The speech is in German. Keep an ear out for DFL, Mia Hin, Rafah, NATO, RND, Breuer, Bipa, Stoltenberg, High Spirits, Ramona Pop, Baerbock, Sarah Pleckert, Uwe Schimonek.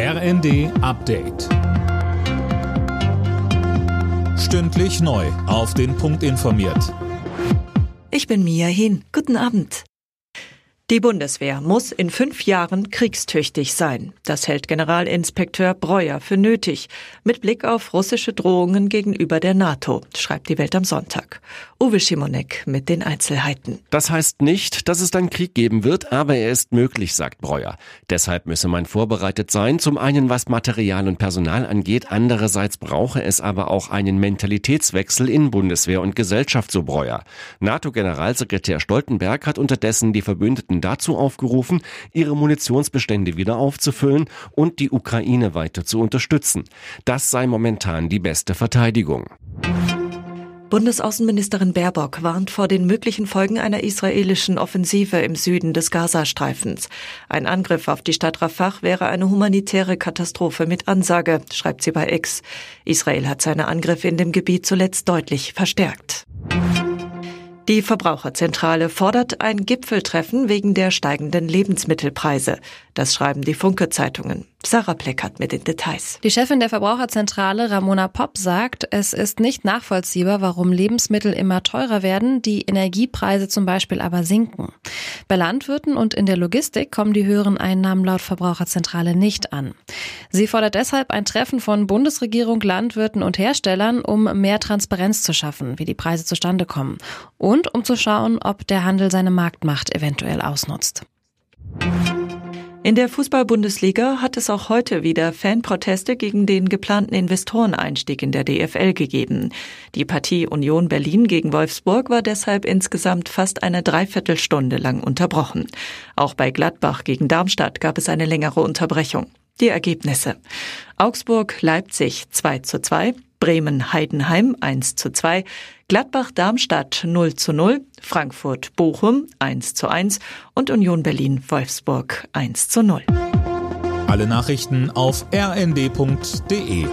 RND Update. Stündlich neu auf den Punkt informiert. Ich bin Mia Hin. Guten Abend. Die Bundeswehr muss in 5 Jahren kriegstüchtig sein. Das hält Generalinspekteur Breuer für nötig. Mit Blick auf russische Drohungen gegenüber der NATO, schreibt die Welt am Sonntag. Uwe Schimonek mit den Einzelheiten. Das heißt nicht, dass es dann Krieg geben wird, aber er ist möglich, sagt Breuer. Deshalb müsse man vorbereitet sein, zum einen was Material und Personal angeht, andererseits brauche es aber auch einen Mentalitätswechsel in Bundeswehr und Gesellschaft, so Breuer. NATO-Generalsekretär Stoltenberg hat unterdessen die Verbündeten dazu aufgerufen, ihre Munitionsbestände wieder aufzufüllen und die Ukraine weiter zu unterstützen. Das sei momentan die beste Verteidigung. Bundesaußenministerin Baerbock warnt vor den möglichen Folgen einer israelischen Offensive im Süden des Gazastreifens. Ein Angriff auf die Stadt Rafah wäre eine humanitäre Katastrophe mit Ansage, schreibt sie bei X. Israel hat seine Angriffe in dem Gebiet zuletzt deutlich verstärkt. Die Verbraucherzentrale fordert ein Gipfeltreffen wegen der steigenden Lebensmittelpreise. Das schreiben die Funke-Zeitungen. Sarah Pleckert mit den Details. Die Chefin der Verbraucherzentrale Ramona Pop sagt, es ist nicht nachvollziehbar, warum Lebensmittel immer teurer werden, die Energiepreise zum Beispiel aber sinken. Bei Landwirten und in der Logistik kommen die höheren Einnahmen laut Verbraucherzentrale nicht an. Sie fordert deshalb ein Treffen von Bundesregierung, Landwirten und Herstellern, um mehr Transparenz zu schaffen, wie die Preise zustande kommen. Und um zu schauen, ob der Handel seine Marktmacht eventuell ausnutzt. In der Fußball-Bundesliga hat es auch heute wieder Fanproteste gegen den geplanten Investoreneinstieg in der DFL gegeben. Die Partie Union Berlin gegen Wolfsburg war deshalb insgesamt fast eine Dreiviertelstunde lang unterbrochen. Auch bei Gladbach gegen Darmstadt gab es eine längere Unterbrechung. Die Ergebnisse: Augsburg-Leipzig 2:2, Bremen-Heidenheim 1:2, Gladbach-Darmstadt 0:0, Frankfurt-Bochum 1:1 und Union Berlin-Wolfsburg 1:0. Alle Nachrichten auf rnd.de.